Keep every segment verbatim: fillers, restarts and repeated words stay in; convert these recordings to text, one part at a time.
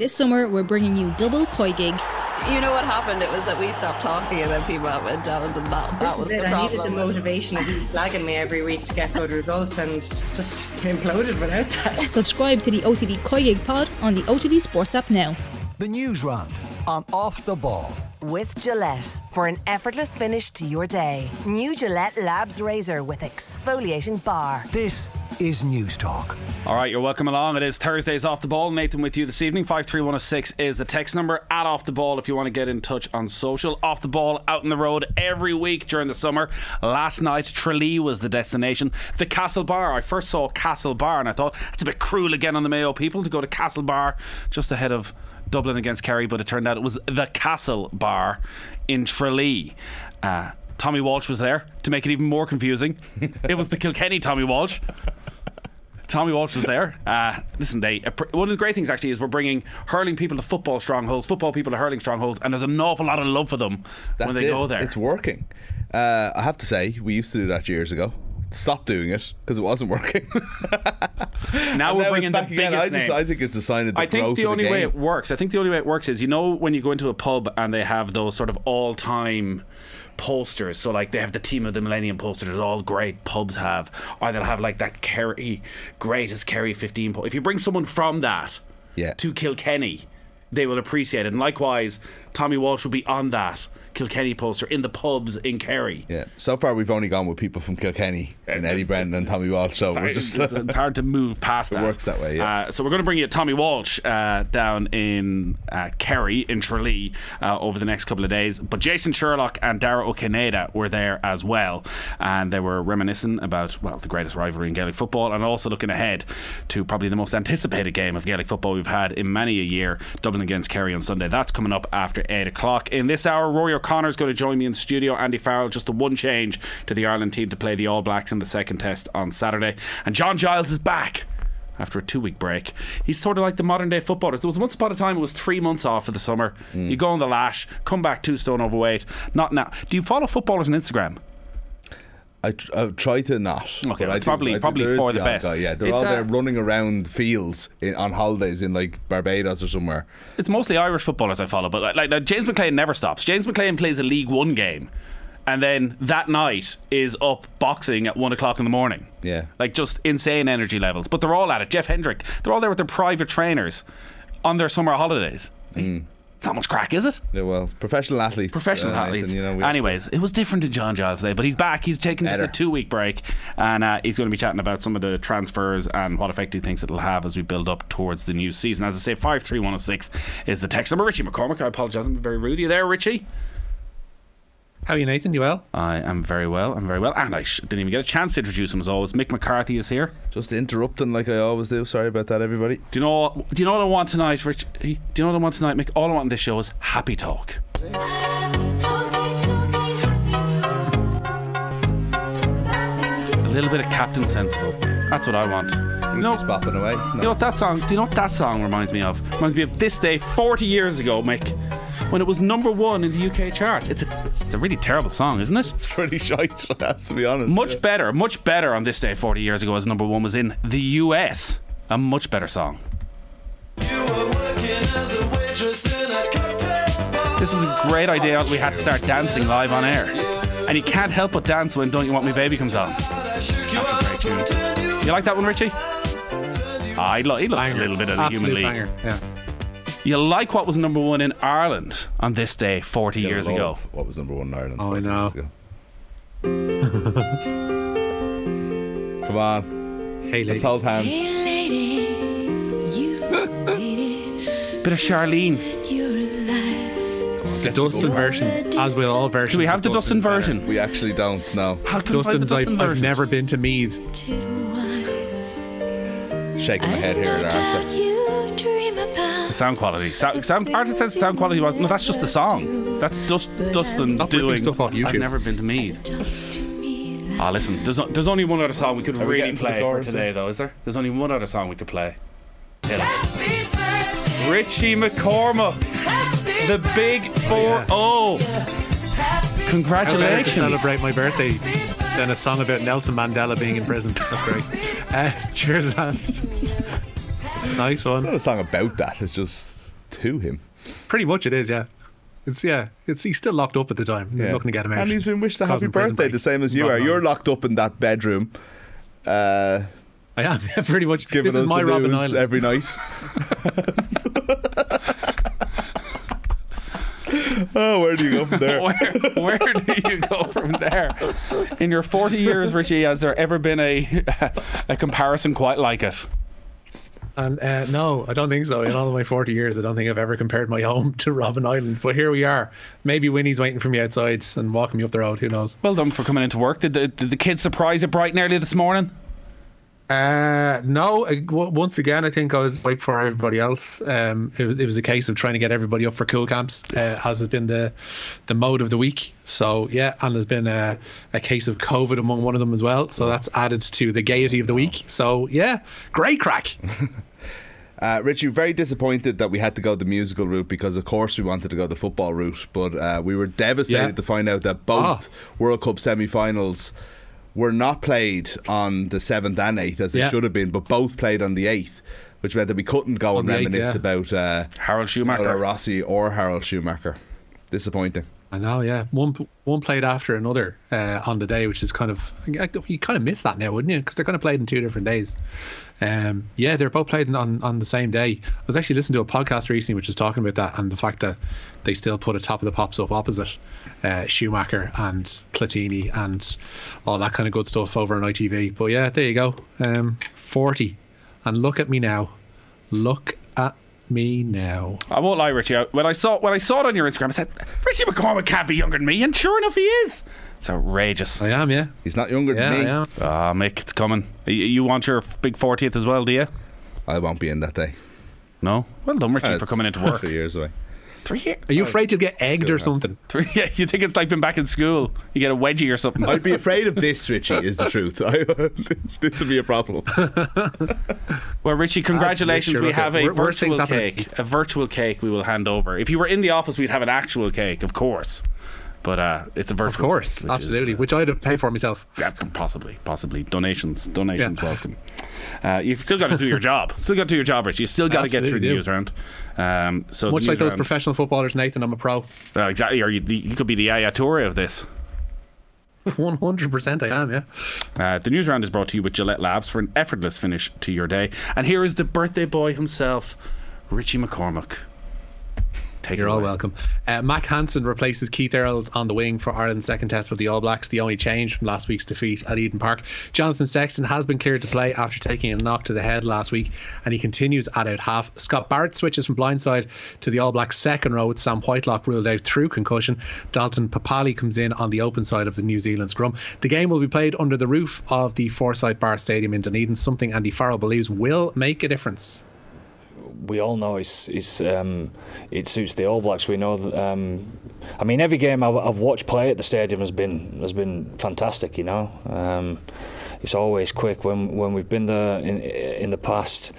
This summer, we're bringing you double Koi Gig. You know what happened? It was that we stopped talking about people that went down, and that, that was the problem. I needed the motivation of you slagging me every week to get good results, and just imploded without that. Subscribe to the O T B Koi Gig pod on the O T B Sports app now. The news round on Off The Ball. With Gillette, for an effortless finish to your day. New Gillette Labs razor with exfoliating bar. This is News Talk. All right, you're welcome along. It is Thursday's Off The Ball. Nathan with you this evening. five three one oh six is the text number. At Off The Ball if you want to get in touch on social. Off The Ball, out on the road every week during the summer. Last night, Tralee was the destination. The Castle Bar. I first saw Castle Bar and I thought, it's a bit cruel again on the Mayo people to go to Castle Bar just ahead of Dublin against Kerry, but it turned out it was the Castle Bar in Tralee. Uh, Tommy Walsh was there to make it even more confusing. It was the Kilkenny Tommy Walsh. Tommy Walsh was there. Uh, listen, they one of the great things actually is we're bringing hurling people to football strongholds, football people to hurling strongholds, and there's an awful lot of love for them That's when they it. go there. It's working. Uh, I have to say, we used to do that years ago. Stop doing it because it wasn't working. now and we're bringing the biggest again. I, just, I think it's a sign of the I think growth the only of the way game. it works. I think the only way it works is, you know, when you go into a pub and they have those sort of all-time posters. So like they have the Team of the Millennium poster that all great pubs have, or they'll have like that Kerry greatest Kerry fifteen. Po- if you bring someone from that yeah. to Kilkenny, they will appreciate it. And likewise, Tommy Walsh will be on that Kilkenny poster in the pubs in Kerry. Yeah. So far we've only gone with people from Kilkenny and Eddie Brennan and Tommy Walsh, so we're just it's hard to move past that. It works that way, yeah. Uh, so we're going to bring you Tommy Walsh uh, down in uh, Kerry in Tralee uh, over the next couple of days, but Jason Sherlock and Dara O'Kaneda were there as well, and they were reminiscing about, well, the greatest rivalry in Gaelic football, and also looking ahead to probably the most anticipated game of Gaelic football we've had in many a year, Dublin against Kerry on Sunday. That's coming up after eight o'clock. In this hour, Rory O'Connor's going to join me in the studio. Andy Farrell, just the one change to the Ireland team to play the All Blacks in the second test on Saturday. And John Giles is back after a two week break. He's sort of like the modern day footballers. There was once upon a time it was three months off for the summer. Mm. You go on the lash, come back two stone overweight. Not now. Do you follow footballers on Instagram? I, tr- I try to not. Okay, it's probably do, probably for the, the best. Guy, yeah, they're it's all a, there running around fields in, on holidays in like Barbados or somewhere. It's mostly Irish footballers I follow, but like, like James McClean never stops. James McClean plays a League One game, and then that night is up boxing at one o'clock in the morning. Yeah, like just insane energy levels. But they're all at it. Jeff Hendrick, they're all there with their private trainers on their summer holidays. Mm. It's not much crack, is it? Yeah, well, professional athletes. Professional uh, athletes. And, you know, Anyways, it was different to John Giles today, but he's back. He's taking just Better. a two-week break, and uh, he's going to be chatting about some of the transfers and what effect he thinks it'll have as we build up towards the new season. As I say, five three one oh six is the text number. Richie McCormick, I apologise, I'm very rude. Are you there, Richie? How are you, Nathan? You well? I am very well. I'm very well. And I sh- didn't even get a chance to introduce him as always. Mick McCarthy is here. Just interrupting like I always do. Sorry about that, everybody. Do you know, do you know what I want tonight, Rich? Do you know what I want tonight, Mick? All I want in this show is happy talk. A little bit of Captain Sensible. That's what I want. You know, just bopping away. No. You know what that song, do you know what that song reminds me of? Reminds me of this day forty years ago, Mick, when it was number one in the U K charts. It's a it's a really terrible song, isn't it? It's pretty shite, that's to be honest. Much yeah. better, much better on this day forty years ago as number one was in the U S. A much better song. You were working as a waitress in a cocktail bar. This was a great idea. We had to start dancing live on air. And you can't help but dance when Don't You Want Me Baby comes on. That's a great tune. You like that one, Richie? I lo- he loves a little bit of the Human League. Banger. Yeah. You like what was number one in Ireland on this day forty years ago? What was number one in Ireland? Oh, I know. Come on, hey lady. Let's hold hands. Hey lady, you lady. Bit of Charlene. The Dustin version, as with all versions. Do we have the Dustin version? We actually don't. No. How can we find the Dustin version? I've never been to Meath. Shaking my head here at Arthur. The sound quality. Sound, sound, Arthur says the sound quality was. No, that's just the song. That's Dust, Dustin Stop doing. Stuff off YouTube. I've never been to Mead. Ah, oh, listen. There's, there's only one other song we could Are really we play for today, though, is there? There's only one other song we could play. Happy Richie McCormick, Happy the Big Four O. Yeah. Congratulations! How better to celebrate my birthday than a song about Nelson Mandela being in prison. That's great. Uh, cheers, lads. Nice one. It's not a song about that. It's just to him. Pretty much it is, yeah. It's yeah. It's he's still locked up at the time. Yeah. He's not going to get him out. And he's been wished a happy birthday, the same as you are. You're locked up in that bedroom. Uh, I am yeah, pretty much. Giving this us is my the Robben Island every night. Oh, where do you go from there? where, where do you go from there? In your forty years, Richie, has there ever been a a comparison quite like it? And uh, no, I don't think so. In all of my forty years, I don't think I've ever compared my home to Robben Island. But here we are. Maybe Winnie's waiting for me outside and walking me up the road. Who knows? Well done for coming into work. Did the, did the kids surprise you bright and early this morning? Uh, no, I, w- once again, I think I was like for everybody else. Um, it was it was a case of trying to get everybody up for cool camps, uh, as has been the the mode of the week. So yeah, and there's been a, a case of COVID among one of them as well. So that's added to the gaiety of the week. So yeah, great crack. uh, Richie, very disappointed that we had to go the musical route because of course we wanted to go the football route, but uh, we were devastated yeah. to find out that both oh. World Cup semi-finals were not played on the seventh and eighth as they yeah. should have been, but both played on the eighth, which meant that we couldn't go on and reminisce eighth, yeah. about uh, Harald Schumacher or Rossi or Harald Schumacher. Disappointing. I know, yeah. One one played after another uh, on the day, which is kind of, you kind of miss that now, wouldn't you? Because they're kind of played in two different days. Um, yeah, they're both played on, on the same day. I was actually listening to a podcast recently which was talking about that and the fact that they still put a Top of the Pops up opposite uh, Schumacher and Platini and all that kind of good stuff over on I T V. But yeah, there you go. Um, forty. And look at me now. Look at me now. I won't lie, Richie. When I saw when I saw it on your Instagram, I said, Richie McCormick can't be younger than me. And sure enough, he is. It's outrageous. I am, yeah. He's not younger yeah, than me. Ah, oh, Mick, it's coming. You, you want your big fortieth as well, do you? I won't be in that day. No? Well done, Richie, oh, for coming into work. Three years away. Three years? Are you afraid you'll get egged or something? Three, yeah, you think it's like being back in school. You get a wedgie or something. I'd be afraid of this, Richie, is the truth. I, this would be a problem. Well, Richie, congratulations. Sure we have it. a We're, virtual cake. A virtual cake we will hand over. If you were in the office, we'd have an actual cake, of course. But uh, it's a virtual, of course, which absolutely is, uh, which I'd have paid for myself. Yeah, possibly, possibly donations, donations yeah. welcome. Uh, you've still got to do your job. Still got to do your job, Rich. You still got absolutely to get through the do. news round. Um, so much like those round, professional footballers, Nathan, I'm a pro. Uh, exactly. Or you, you could be the Yaya Toure of this. One hundred percent, I am. Yeah. Uh, the news round is brought to you with Gillette Labs for an effortless finish to your day. And here is the birthday boy himself, Richie McCormick. Take You're all away. welcome. Uh, Mac Hansen replaces Keith Earls on the wing for Ireland's second test with the All Blacks, the only change from last week's defeat at Eden Park. Jonathan Sexton has been cleared to play after taking a knock to the head last week, and he continues at out half. Scott Barrett switches from blindside to the All Blacks second row with Sam Whitelock ruled out through concussion. Dalton Papali comes in on the open side of the New Zealand scrum. The game will be played under the roof of the Forsyth Bar Stadium in Dunedin, something Andy Farrell believes will make a difference. We all know it's, it's, um, it suits the All Blacks. We know that, um, I mean, every game I've, I've watched play at the stadium has been has been fantastic. You know, um, it's always quick. When when we've been there in in the past,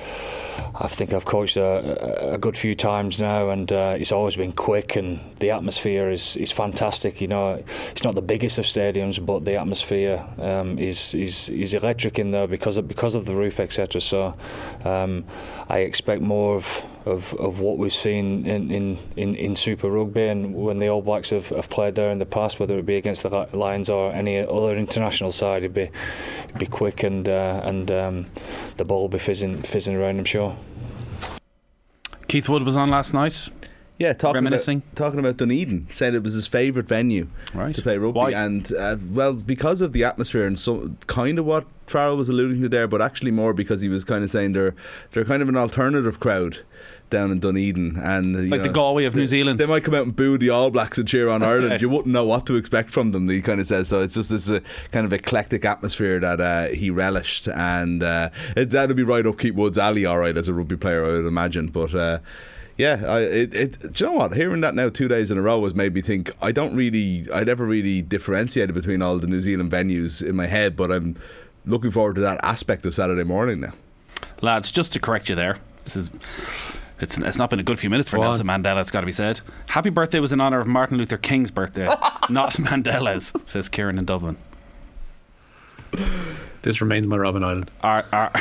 I think I've coached a, a good few times now, and uh, it's always been quick. And the atmosphere is, is fantastic. You know, it's not the biggest of stadiums, but the atmosphere um, is is is electric in there because of, because of the roof, et cetera. So um, I expect more Of, of of what we've seen in, in, in, in Super Rugby, and when the All Blacks have, have played there in the past, whether it be against the Lions or any other international side, it'd be it'd be quick and uh, and um, the ball will be fizzing fizzing around, I'm sure. Keith Wood was on last night. Yeah, talking Reminiscing. about talking about Dunedin, saying it was his favourite venue right. to play rugby, Why? and uh, well, because of the atmosphere and so kind of what Farrell was alluding to there, but actually more because he was kind of saying they're they're kind of an alternative crowd down in Dunedin, and like you know, the Galway of they, New Zealand. They might come out and boo the All Blacks and cheer on Ireland. You wouldn't know what to expect from them. He kind of says so. It's just this uh, kind of eclectic atmosphere that uh, he relished, and uh, it, that'll be right up Keith Wood's alley, all right, as a rugby player, I would imagine, but. Uh, Yeah, I, it, it, do you know what? Hearing that now two days in a row has made me think I don't really, I never really differentiated between all the New Zealand venues in my head, but I'm looking forward to that aspect of Saturday morning now. Lads, just to correct you there, this is, it's, it's not been a good few minutes for Go Nelson on. Mandela, it's got to be said. Happy birthday was in honour of Martin Luther King's birthday, not Mandela's, says Kieran in Dublin. This remains my Robben Island. Our, our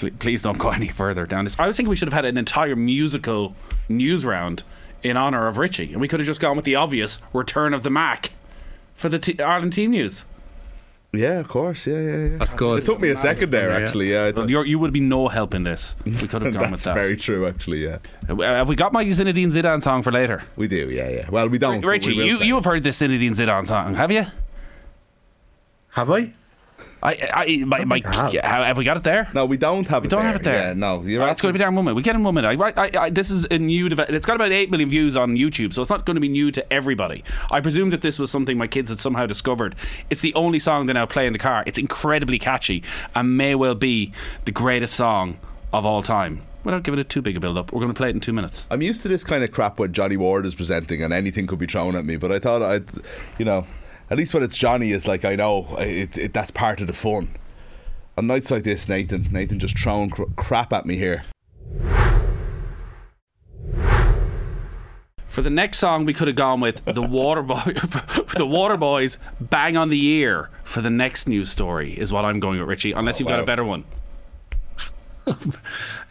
Please, please don't go any further down this. I was thinking we should have had an entire musical news round in honour of Richie, and we could have just gone with the obvious return of the Mac for the t- Ireland team news. Yeah, of course. Yeah, yeah, yeah. That's good. It took me a second there, actually. Yeah, well, you're, you would be no help in this. We could have gone that's with that. That's very true, actually. Yeah. Uh, have we got my Zinedine Zidane song for later? We do. Yeah, yeah. Well, we don't. R- Richie, we you, you have heard this Zinedine Zidane song, have you? Have I? I, I, my, my, have. have we got it there? No, we don't have we it. Don't there. have it there. Yeah, no, you're right. It's going to be there in one minute. We get in one minute. I, I, I, this is a new. Deve- it's got about eight million views on YouTube, so it's not going to be new to everybody. I presume that this was something my kids had somehow discovered. It's the only song they now play in the car. It's incredibly catchy and may well be the greatest song of all time. Without giving it too big a build-up, we're going to play it in two minutes. I'm used to this kind of crap when Johnny Ward is presenting, and anything could be thrown at me. But I thought I'd, you know. At least when it's Johnny, it's like, I know, it, it, that's part of the fun. On nights like this, Nathan, Nathan just throwing cr- crap at me here. For the next song, we could have gone with the Waterboy, the Waterboys, Bang on the Ear for the next news story, is what I'm going with, Richie, unless oh, you've wow. got a better one.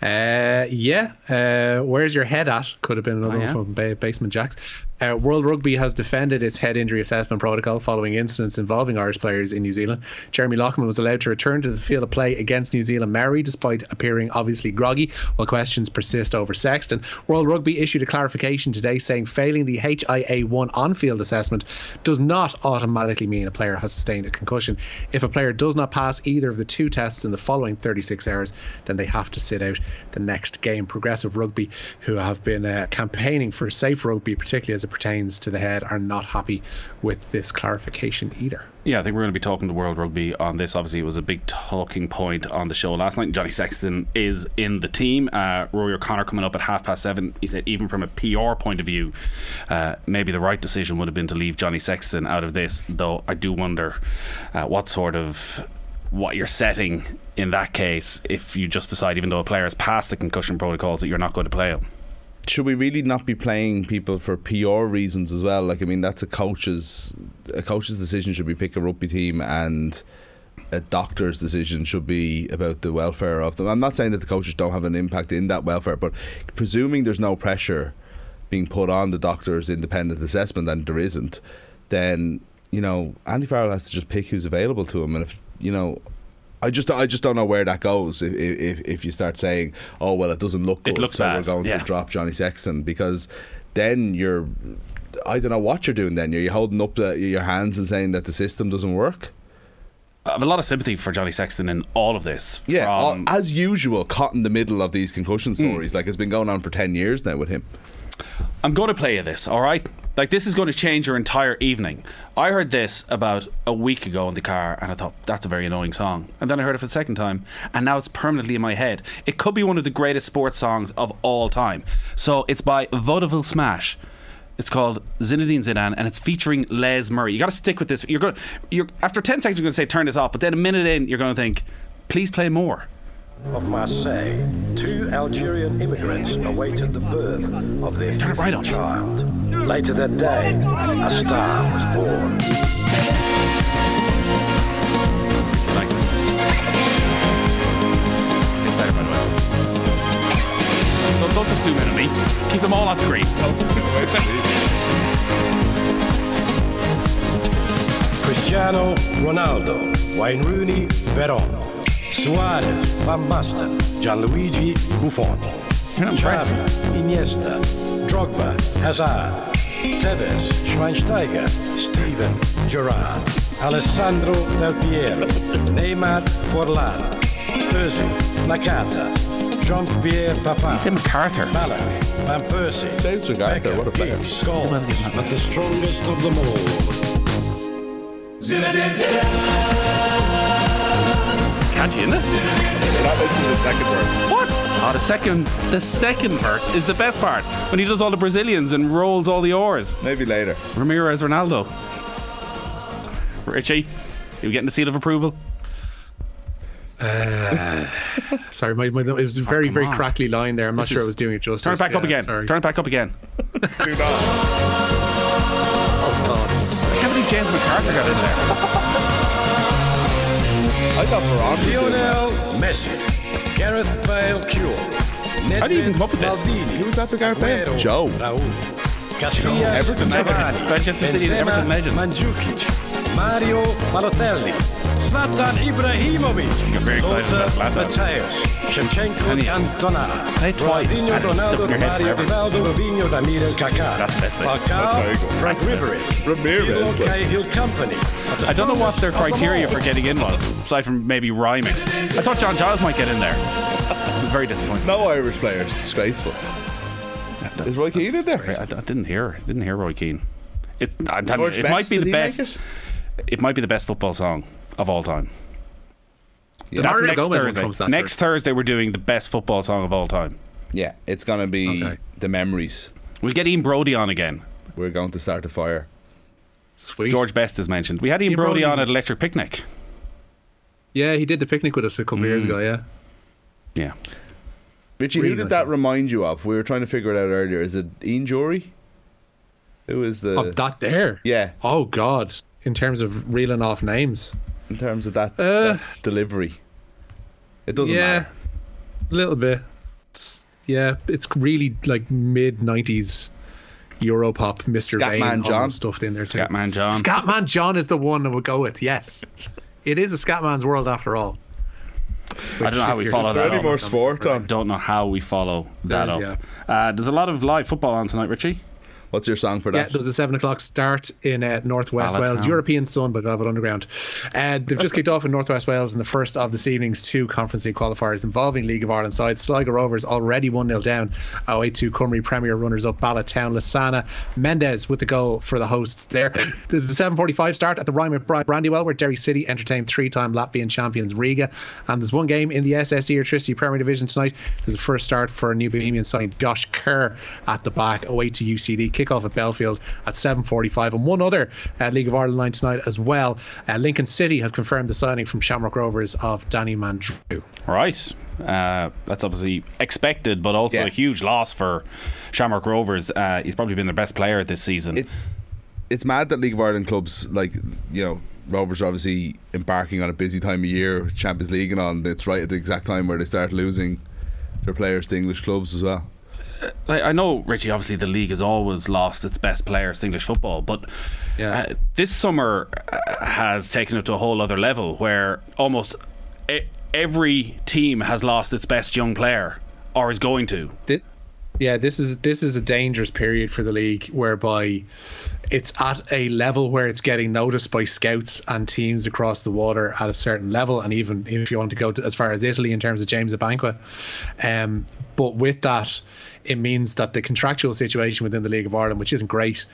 Uh, yeah, uh, where's your head at? Could have been another oh, yeah. one from ba- Basement Jacks. Uh, World Rugby has defended its head injury assessment protocol following incidents involving Irish players in New Zealand. Jeremy Loughman was allowed to return to the field of play against New Zealand Maori despite appearing obviously groggy, while questions persist over Sexton. World Rugby issued a clarification today saying failing the H I A one on-field assessment does not automatically mean a player has sustained a concussion. If a player does not pass either of the two tests in the following thirty-six hours, then they have to sit out the next game. Progressive Rugby, who have been uh, campaigning for safe rugby, particularly as a pertains to the head, are not happy with this clarification either. Yeah, I think we're going to be talking to World Rugby on this. Obviously, it was a big talking point on the show last night. Johnny Sexton is in the team. Uh, Rory O'Connor coming up at half past seven. He said even from a P R point of view, uh, maybe the right decision would have been to leave Johnny Sexton out of this, though I do wonder uh, what sort of what you're setting in that case if you just decide, even though a player has passed the concussion protocols, that you're not going to play him. Should we really not be playing people for P R reasons as well? Like, I mean, that's a coach's a coach's decision should be pick a rugby team, and a doctor's decision should be about the welfare of them. I'm not saying that the coaches don't have an impact in that welfare, but presuming there's no pressure being put on the doctor's independent assessment, and there isn't, then, you know, Andy Farrell has to just pick who's available to him. And if, you know, I just I just don't know where that goes if if, if you start saying, oh, well, it doesn't look good, it looks so bad. We're going yeah. to drop Johnny Sexton, because then you're, I don't know what you're doing then. You're, you're holding up the, your hands and saying that the system doesn't work. I have a lot of sympathy for Johnny Sexton in all of this. Yeah, from... all, as usual, caught in the middle of these concussion stories. Mm. Like, it's been going on for ten years now with him. I'm going to play you this, all right? Like, this is going to change your entire evening. I heard this about a week ago in the car, and I thought, that's a very annoying song. And then I heard it for the second time, and now it's permanently in my head. It could be one of the greatest sports songs of all time. So it's by Vaudeville Smash. It's called Zinedine Zidane, and it's featuring Les Murray. You got to stick with this. You're going, you're after ten seconds, you're going to say, turn this off. But then a minute in, you're going to think, please play more. Of Marseille, two Algerian immigrants awaited the birth of their fifth right child. Later that day, a star was born. Don't, don't just zoom in on me. Keep them all on screen. Cristiano Ronaldo, Wayne Rooney, Verón. Suarez, Van Basten, Gianluigi Buffon, Xavi, Iniesta, Drogba, Hazard, Tevez, Schweinsteiger, Steven Gerrard, Alessandro Del Piero, Neymar, Forlan, Özil, Nakata, Jean-Pierre Papin, he's in MacArthur, Mallory, Van Persie, James MacArthur, what a player, Scholes, but the strongest of them all. Zinedine Zidane. Catchy, isn't it? That is the second verse. What? Oh, the second, the second verse is the best part, when he does all the Brazilians and rolls all the oars. Maybe later. Ramirez, Ronaldo. Richie, are you getting the seal of approval? Uh, sorry, my, my it was a very, oh, very crackly line there. I'm this not sure I was doing it justice. Turn it back yeah, up again. Sorry. Turn it back up again. Do not. Oh God! I can't believe James McCarthy got in there. I thought Lionel Messi, Gareth Bale cure. Nedved, how do you even come up with this? Maldini, who was after Gareth Bale? Joe. Raul. Castillo. Everton legend. Manchester City's Everton legend. Mandzukic. Mario Balotelli. Zlatan Ibrahimovic. You're very excited Ota about Zlatan. Mateus. Shevchenko and Cantona. Play twice. Ronaldo, Ronaldo, Mario, Ronaldo, Robinho, Ramirez, Kaká. That's the best thing. Falcao, Frank Ribery. Ramirez. Cahill Company. I don't know what their criteria for getting in was, aside from maybe rhyming. I thought John Giles might get in there. I was very disappointed. No Irish players. Disgraceful. That, Is Roy Keane in there? I, I didn't hear. I didn't hear Roy Keane. It, I'm, it Best, might be the best. It? it might be the best football song of all time. Yeah. That's next Thursday. Next Thursday we're doing the best football song of all time. Yeah, it's going to be okay. The Memories. We'll get Ian Brody on again. We're going to start a fire. Sweet. George Best is mentioned. We had Ian, Ian Brody, Brody on at Electric Picnic. Yeah, he did the picnic with us a couple mm. of years ago, yeah. Yeah. Richie, really who did nice that thing. Remind you of? We were trying to figure it out earlier. Is it Ian Jory? Who is the... Oh, that there? Yeah. Oh, God. In terms of reeling off names. In terms of that, uh, that delivery. It doesn't yeah, matter. A little bit. It's, yeah, it's really like mid-nineties Europop, Mister Scatman John stuffed in there too. Scatman John. Scatman John is the one I would go with, yes. It is a Scatman's world after all. Which I don't know how we follow that up. Any more sport on? I don't know how we follow that is, up. Yeah. Uh, there's a lot of live football on tonight, Richie. What's your song for that? Yeah, there was a seven o'clock start in uh, North West Ballatown. Wales. European Sun by Velvet Underground. Uh, they've just kicked off in North West Wales in the first of this evening's two Conference League qualifiers involving League of Ireland sides. Sligo Rovers already one nil down away to Cymru Premier runners-up Ballatown. Lasana Mendes with the goal for the hosts there. This is a seven forty-five start at the Ryman Brandywell where Derry City entertained three-time Latvian champions Riga. And there's one game in the S S E or Tricity Premier Division tonight. There's a first start for New Bohemian side Josh Kerr at the back away to U C D. Kickoff at Belfield at seven forty-five, and one other uh, League of Ireland line tonight as well. Uh, Lincoln City have confirmed the signing from Shamrock Rovers of Danny Mandrew. Right, uh, that's obviously expected, but also yeah. a huge loss for Shamrock Rovers. Uh, he's probably been their best player this season. It's, it's mad that League of Ireland clubs, like, you know, Rovers are obviously embarking on a busy time of year, Champions League and all, and it's right at the exact time where they start losing their players to English clubs as well. I know, Richie, obviously the league has always lost its best players to English football, but yeah. uh, this summer uh, has taken it to a whole other level where almost e- every team has lost its best young player or is going to. This, yeah, this is this is a dangerous period for the league whereby it's at a level where it's getting noticed by scouts and teams across the water at a certain level, and even if you want to go to, as far as Italy in terms of James Abanqua. Um, but with that, it means that the contractual situation within the League of Ireland, which isn't great,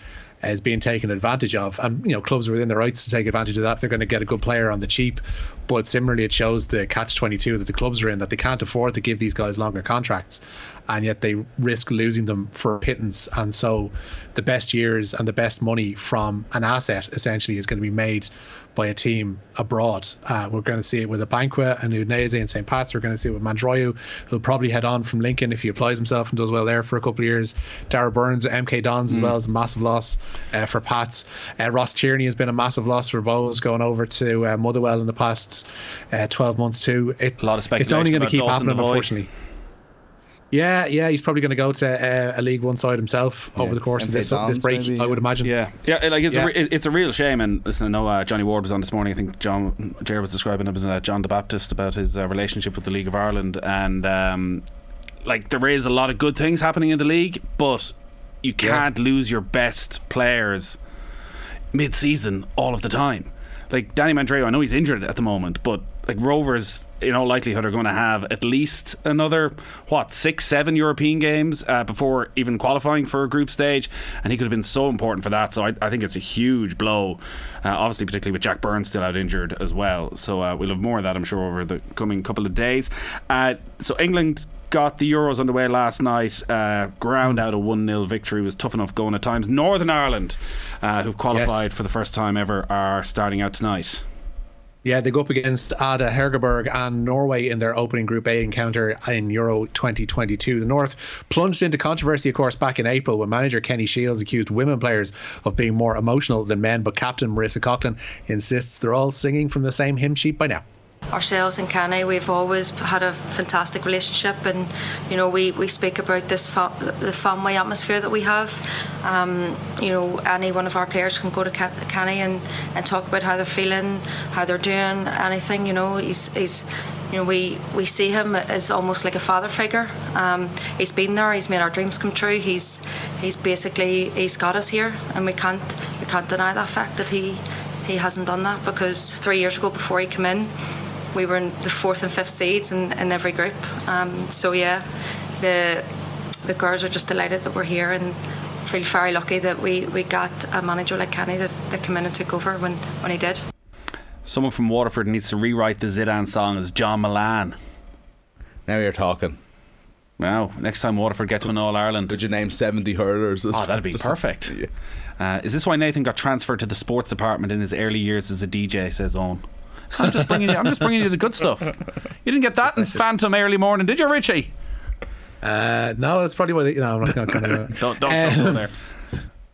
is being taken advantage of, and you know clubs are within their rights to take advantage of that. They're going to get a good player on the cheap, but similarly it shows the catch twenty-two that the clubs are in, that they can't afford to give these guys longer contracts, and yet they risk losing them for pittance. And so the best years and the best money from an asset essentially is going to be made by a team abroad. Uh, we're going to see it with Abanqua and Udinese and Saint Pat's. We're going to see it with Mandroyu, who'll probably head on from Lincoln if he applies himself and does well there for a couple of years. Dara Burns, M K Dons as mm. well, is a massive loss uh, for Pat's. Uh, Ross Tierney has been a massive loss for Bowes, going over to uh, Motherwell in the past uh, twelve months too. It, a lot of speculation. It's only going to keep Dawson happening, unfortunately. Yeah, yeah, he's probably going to go to uh, a League One side himself yeah. over the course M K of this, Dons, this break, maybe, I would imagine. Yeah, yeah, like it's, yeah. A re- it's a real shame. And listen, I know uh, Johnny Ward was on this morning. I think John Jared was describing him as uh, John the Baptist about his uh, relationship with the League of Ireland, and um, like there is a lot of good things happening in the league, but you can't yeah. lose your best players mid-season all of the time. Like Danny Mandreou, I know he's injured at the moment, but like Rovers, in all likelihood, are going to have at least another what six, seven European games uh, before even qualifying for a group stage, and he could have been so important for that. So I, I think it's a huge blow, uh, obviously, particularly with Jack Burns still out injured as well. So uh, we'll have more of that, I'm sure, over the coming couple of days. Uh, so England got the Euros underway last night, uh, ground out a one nil victory. It was tough enough going at times. Northern Ireland, uh, who've qualified yes. for the first time ever, are starting out tonight. Yeah, they go up against Ada Hegerberg and Norway in their opening Group A encounter in Euro twenty twenty-two. The North plunged into controversy, of course, back in April when manager Kenny Shields accused women players of being more emotional than men, but captain Marissa Coughlin insists they're all singing from the same hymn sheet by now. Ourselves and Kenny, we've always had a fantastic relationship, and you know we, we speak about this fa- the family atmosphere that we have. Um, you know, any one of our players can go to Kenny and, and talk about how they're feeling, how they're doing, anything. You know, he's he's you know we, we see him as almost like a father figure. Um, he's been there, he's made our dreams come true. He's he's basically he's got us here, and we can't we can't deny that fact that he he hasn't done that, because three years ago before he came in, we were in the fourth and fifth seeds in, in every group. Um, so yeah, the the girls are just delighted that we're here, and feel very lucky that we, we got a manager like Kenny that, that came in and took over when, when he did. Someone from Waterford needs to rewrite the Zidane song as John Milan. Now you're talking. Wow, next time Waterford get to an All-Ireland. Would you name seventy hurlers? Oh, that'd be perfect. Yeah. uh, Is this why Nathan got transferred to the sports department in his early years as a D J, says Owen? So I'm just bringing you. I'm just bringing you the good stuff. You didn't get that in Phantom early morning, did you, Richie? Uh, no, that's probably why. They, no, I'm not going to go there. Don't don't, um, don't go there.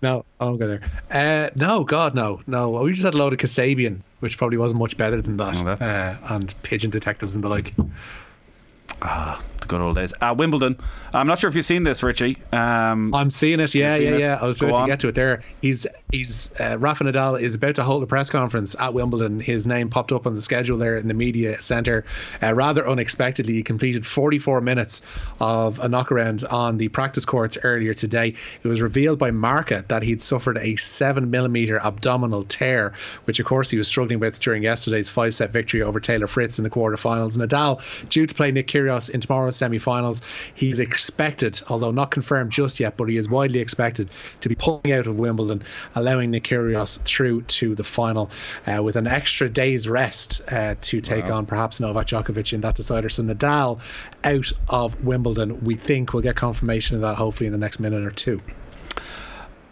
No, I won't go there. Uh, no, God, no, no. We just had a load of Kasabian, which probably wasn't much better than that, oh, uh, and pigeon detectives and the like. Ah, the good old days. Uh, Wimbledon. I'm not sure if you've seen this, Richie. Um, I'm seeing it. Yeah, yeah, yeah. It? I was going to get to it there. He's he's uh, Rafa Nadal is about to hold a press conference at Wimbledon. His name popped up on the schedule there in the media centre. Uh, rather unexpectedly, he completed forty-four minutes of a knockaround on the practice courts earlier today. It was revealed by Marca that he'd suffered a seven millimetre abdominal tear, which of course he was struggling with during yesterday's five-set victory over Taylor Fritz in the quarterfinals. Nadal due to play Nick Kyrgios in tomorrow's semi-finals. He's expected, although not confirmed just yet, but he is widely expected to be pulling out of Wimbledon, allowing Nick Kyrgios through to the final uh, with an extra day's rest uh, to take wow. on perhaps Novak Djokovic in that decider. So Nadal out of Wimbledon, we think. We'll get confirmation of that hopefully in the next minute or two.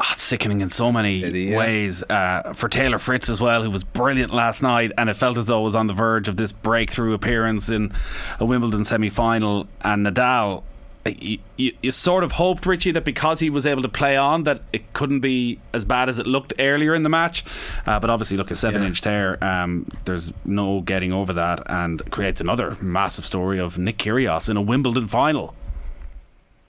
Oh, it's sickening in so many Idiot. ways uh, for Taylor Fritz as well, who was brilliant last night, and it felt as though it was on the verge of this breakthrough appearance in a Wimbledon semi-final. And Nadal, you, you, you sort of hoped, Richie, that because he was able to play on, that it couldn't be as bad as it looked earlier in the match, uh, but obviously look, a seven yeah. inch tear, um, there's no getting over that, and creates another massive story of Nick Kyrgios in a Wimbledon final.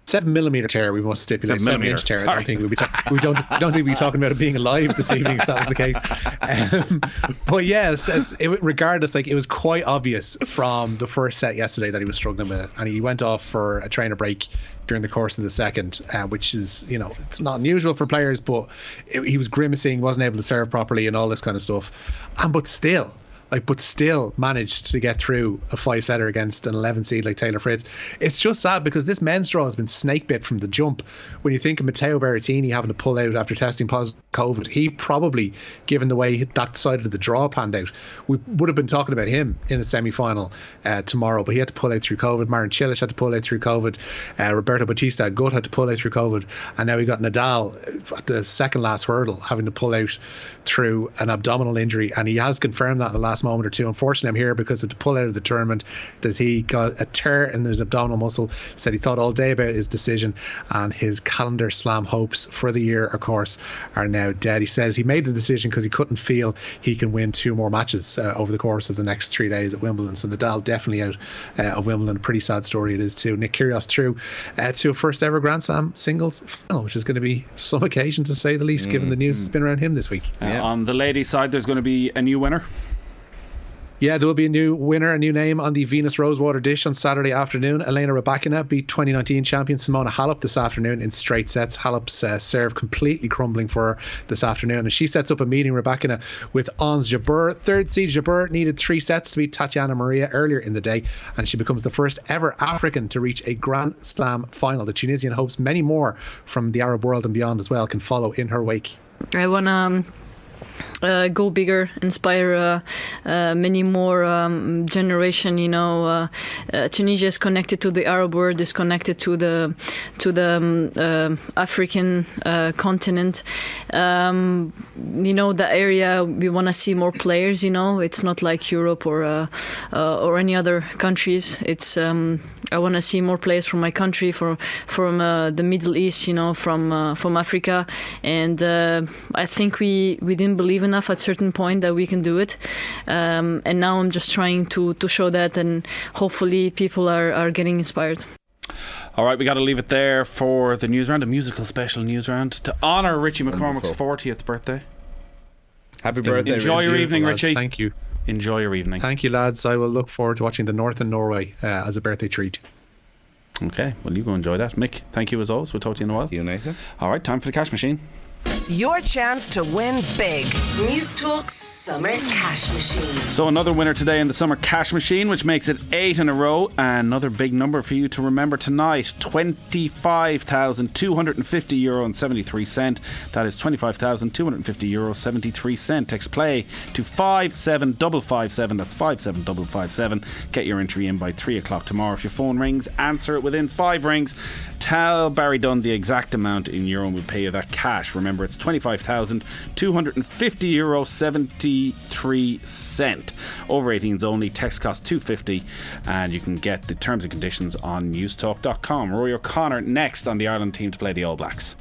Seven millimeter tear, we must stipulate. Seven, seven inch tear. I don't think we'd be ta- we don't don't think we'd be talking about it being alive this evening if that was the case. Um, but yes, as it, regardless, like it was quite obvious from the first set yesterday that he was struggling with it, and he went off for a trainer break during the course of the second, uh, which is, you know, it's not unusual for players, but it, he was grimacing, wasn't able to serve properly, and all this kind of stuff. And but still. Like, but still managed to get through a five-setter against an eleven seed like Taylor Fritz. It's just sad because this men's draw has been snake bit from the jump. When you think of Matteo Berrettini having to pull out after testing positive COVID, he probably, given the way that side of the draw panned out, we would have been talking about him in a semi-final uh, tomorrow, but he had to pull out through COVID. Marin Cilic had to pull out through COVID. Uh, Roberto Bautista Agut had to pull out through COVID. And now we got Nadal at the second last hurdle having to pull out through an abdominal injury, and he has confirmed that in the last moment or two. Unfortunately, I'm here because of the pull out of the tournament. Does he got a tear in his abdominal muscle? Said he thought all day about his decision, and his calendar slam hopes for the year, of course, are now dead. He says he made the decision because he couldn't feel he can win two more matches uh, over the course of the next three days at Wimbledon. So Nadal definitely out uh, of Wimbledon. Pretty sad story it is too. Nick Kyrgios through uh, to a first ever Grand Slam singles final, which is going to be some occasion to say the least, mm-hmm. given the news that's been around him this week. Uh, yeah. On the ladies' side, there's going to be a new winner. Yeah, there will be a new winner, a new name on the Venus Rosewater dish on Saturday afternoon. Elena Rybakina beat twenty nineteen champion Simona Halep this afternoon in straight sets. Halep's uh, serve completely crumbling for her this afternoon, and she sets up a meeting, Rybakina, with Ons Jabeur. Third seed Jabeur needed three sets to beat Tatiana Maria earlier in the day, and she becomes the first ever African to reach a Grand Slam final. The Tunisian hopes many more from the Arab world and beyond as well can follow in her wake. I want to... Um... Uh, go bigger, inspire uh, uh, many more um, generation. You know, uh, uh, Tunisia is connected to the Arab world, is connected to the to the um, uh, African uh, continent. Um, you know, the area we want to see more players. You know, it's not like Europe or uh, uh, or any other countries. It's um, I want to see more players from my country, from from uh, the Middle East. You know, from uh, from Africa, and uh, I think we we didn't believe believe enough at certain point that we can do it. Um, and now I'm just trying to, to show that, and hopefully people are, are getting inspired. All right, we got to leave it there for the news round, a musical special news round to honour Richie McCormick's fortieth birthday. Happy birthday, Richie. Enjoy your evening, Richie. Thank you. Enjoy your evening. Thank you, lads. I will look forward to watching the North and Norway uh, as a birthday treat. Okay, well, you go enjoy that. Mick, thank you as always. We'll talk to you in a while. Thank you, Nathan. All right, time for the cash machine. Your chance to win big. News Talk's Summer Cash Machine. So another winner today in the Summer Cash Machine, which makes it eight in a row. Another big number for you to remember tonight. twenty-five thousand two hundred fifty euro and seventy-three cent. That is twenty-five thousand two hundred fifty euro and seventy-three cent. Text play to five seven five five seven. That's five seven five five seven. Get your entry in by three o'clock tomorrow. If your phone rings, answer it within five rings. Tell Barry Dunn the exact amount in euro and we'll pay you that cash. Remember, it's twenty-five thousand two hundred fifty euro seventy-three cent. Over eighteens only. Text cost two fifty, and you can get the terms and conditions on newstalk dot com. Rory O'Connor next on the Ireland team to play the All Blacks.